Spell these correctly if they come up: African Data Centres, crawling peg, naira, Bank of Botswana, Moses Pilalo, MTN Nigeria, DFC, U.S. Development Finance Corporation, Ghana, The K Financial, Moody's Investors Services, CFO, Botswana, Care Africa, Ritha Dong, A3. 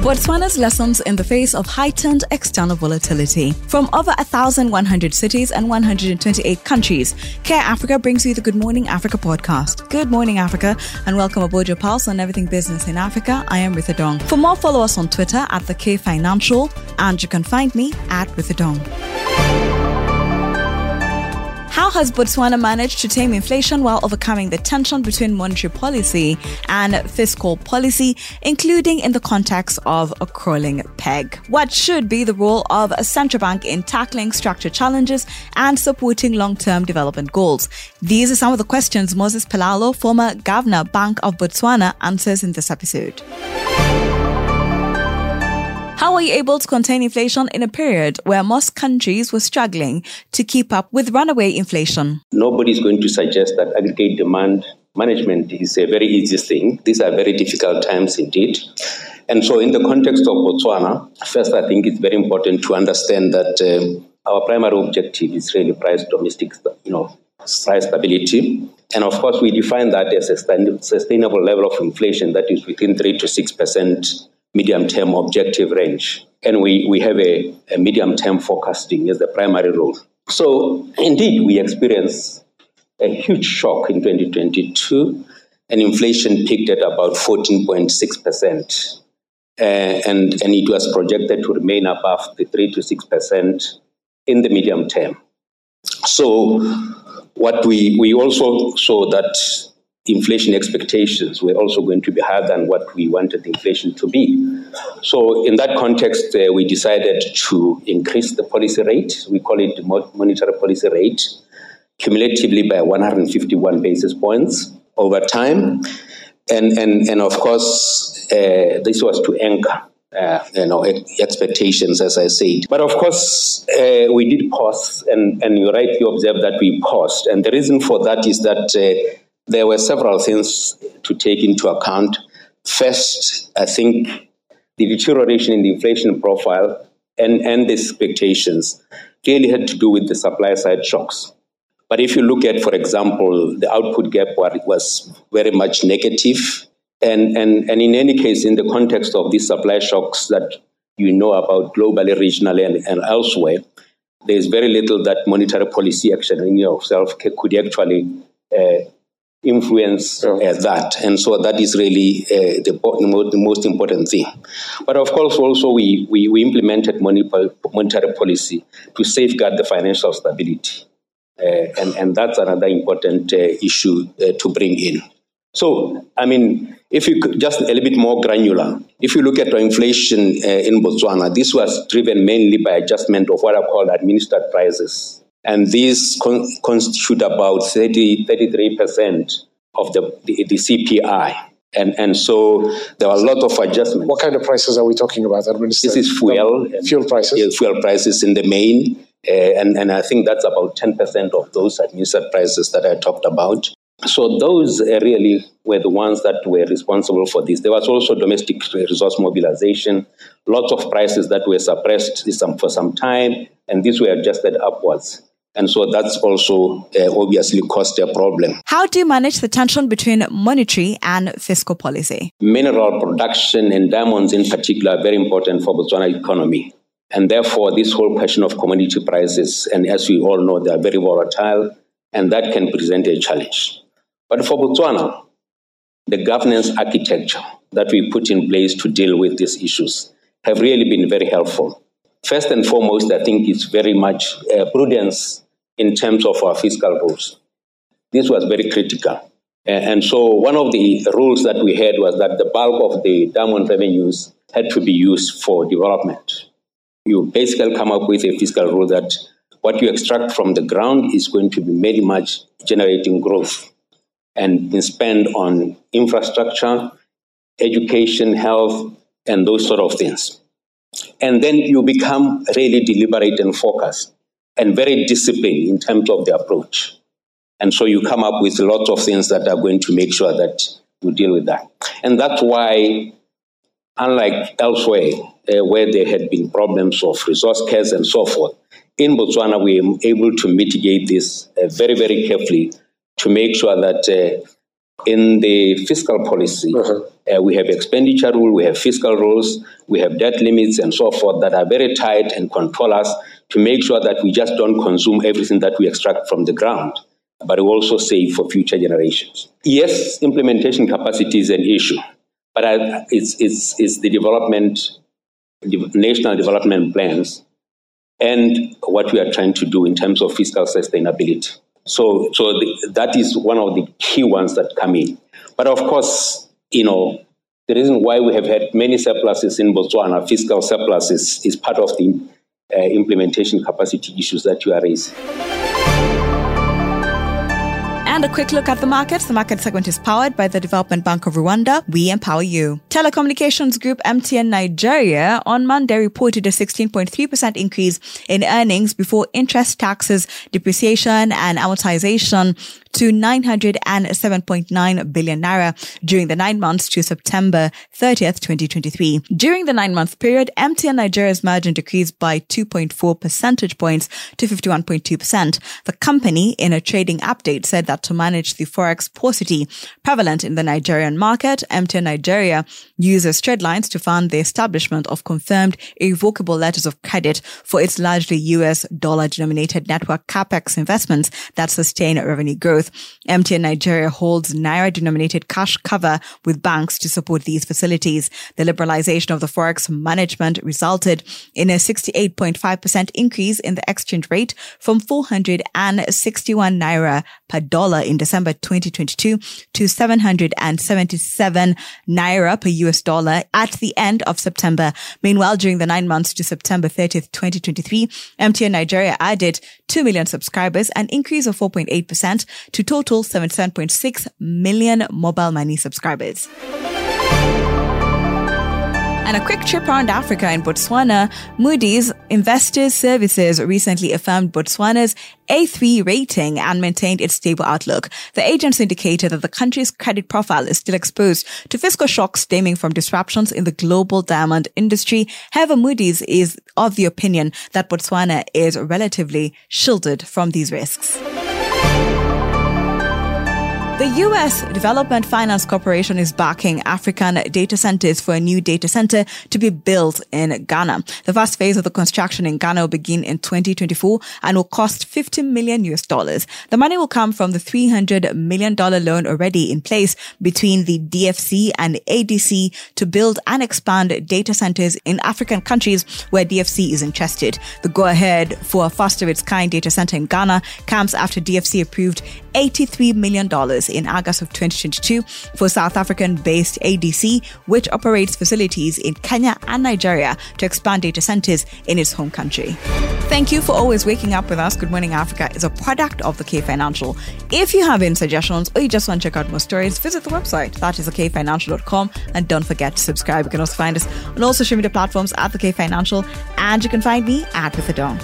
Botswana's lessons in the face of heightened external volatility. From over 1,100 cities and 128 countries, Care Africa brings you the Good Morning Africa podcast. Good morning, Africa, and welcome aboard your pulse on everything business in Africa. I am Ritha Dong. For more, follow us on Twitter at The K Financial, and you can find me at Ritha Dong. How has Botswana managed to tame inflation while overcoming the tension between monetary policy and fiscal policy, including in the context of a crawling peg? What should be the role of a central bank in tackling structural challenges and supporting long-term development goals? These are some of the questions Moses Pilalo, former Governor, Bank of Botswana, answers in this episode. How were you able to contain inflation in a period where most countries were struggling to keep up with runaway inflation? Nobody's going to suggest that aggregate demand management is a very easy thing. These are very difficult times indeed. And so in the context of Botswana, first I think it's very important to understand that our primary objective is really price domestic, price stability. And of course, we define that as a sustainable level of inflation that is within 3 to 6% medium-term objective range. And we have a medium-term forecasting as the primary role. So indeed, we experienced a huge shock in 2022, and inflation peaked at about 14.6%. And it was projected to remain above the 3 to 6% in the medium term. So what we also saw that inflation expectations were also going to be higher than what we wanted inflation to be. So in that context, we decided to increase the policy rate. We call it the monetary policy rate, cumulatively by 151 basis points over time. And of course, this was to anchor expectations, as I said. But of course, we did pause, and you rightly observed that we paused. And the reason for that is that there were several things to take into account. First, I think the deterioration in the inflation profile and the expectations clearly had to do with the supply side shocks. But if you look at, for example, the output gap, where it was very much negative, and in any case, in the context of these supply shocks that you know about globally, regionally, and elsewhere, there is very little that monetary policy action in itself could actually influence that. And so that is really the most important thing. But of course, also we implemented monetary policy to safeguard the financial stability. And that's another important issue to bring in. So, I mean, if you could just a little bit more granular, if you look at inflation in Botswana, this was driven mainly by adjustment of what are called administered prices. And these constitute about 33% of the CPI. And so there are a lot of adjustments. What kind of prices are we talking about? This is fuel prices. Fuel prices in the main. And I think that's about 10% of those administered prices that I talked about. So those really were the ones that were responsible for this. There was also domestic resource mobilization, lots of prices that were suppressed for some time, and these were adjusted upwards. And so that's also obviously caused a problem. How do you manage the tension between monetary and fiscal policy? Mineral production and diamonds in particular are very important for Botswana economy. And therefore, this whole question of commodity prices, and as we all know, they are very volatile, and that can present a challenge. But for Botswana, the governance architecture that we put in place to deal with these issues have really been very helpful. First and foremost, I think it's very much prudence in terms of our fiscal rules. This was very critical. And so one of the rules that we had was that the bulk of the diamond revenues had to be used for development. You basically come up with a fiscal rule that what you extract from the ground is going to be very much generating growth and spend on infrastructure, education, health, and those sort of things. And then you become really deliberate and focused and very disciplined in terms of the approach. And so you come up with lots of things that are going to make sure that you deal with that. And that's why, unlike elsewhere, where there had been problems of resource scarcity and so forth, in Botswana, we were able to mitigate this very, very carefully to make sure that In the fiscal policy, we have expenditure rules, we have fiscal rules, we have debt limits and so forth that are very tight and control us to make sure that we just don't consume everything that we extract from the ground, but we also save for future generations. Yes, implementation capacity is an issue, but it's the national development plans and what we are trying to do in terms of fiscal sustainability. So that is one of the key ones that come in. But of course, the reason why we have had many surpluses in Botswana, fiscal surpluses, is part of the implementation capacity issues that you are raising. And a quick look at the markets. The market segment is powered by the Development Bank of Rwanda. We empower you. Telecommunications group MTN Nigeria on Monday reported a 16.3% increase in earnings before interest, taxes, depreciation and amortization to 907.9 billion naira during the 9 months to September 30th, 2023. During the 9-month period, MTN Nigeria's margin decreased by 2.4 percentage points to 51.2%. The company, in a trading update, said that to manage the forex paucity prevalent in the Nigerian market, MTN Nigeria uses trade lines to fund the establishment of confirmed irrevocable letters of credit for its largely US dollar-denominated network capex investments that sustain revenue growth. MTN Nigeria holds naira-denominated cash cover with banks to support these facilities. The liberalization of the forex management resulted in a 68.5% increase in the exchange rate from 461 naira per dollar in December 2022 to 777 naira per US dollar at the end of September. Meanwhile, during the 9 months to September 30th, 2023, MTN Nigeria added 2 million subscribers, an increase of 4.8%. to total 77.6 million mobile money subscribers. And a quick trip around Africa. In Botswana, Moody's Investors Services recently affirmed Botswana's A3 rating and maintained its stable outlook. The agency indicated that the country's credit profile is still exposed to fiscal shocks stemming from disruptions in the global diamond industry. However, Moody's is of the opinion that Botswana is relatively shielded from these risks. The U.S. Development Finance Corporation is backing African Data Centres for a new data center to be built in Ghana. The first phase of the construction in Ghana will begin in 2024 and will cost $50 million. The money will come from the $300 million loan already in place between the DFC and ADC to build and expand data centers in African countries where DFC is interested. The go-ahead for a first-of-its-kind data center in Ghana comes after DFC approved $83 million in August of 2022 for South African-based ADC, which operates facilities in Kenya and Nigeria to expand data centers in its home country. Thank you for always waking up with us. Good Morning Africa is a product of The K Financial. If you have any suggestions or you just want to check out more stories, visit the website. That is thekfinancial.com, and don't forget to subscribe. You can also find us on all social media platforms at The K Financial, and you can find me at With The Dong.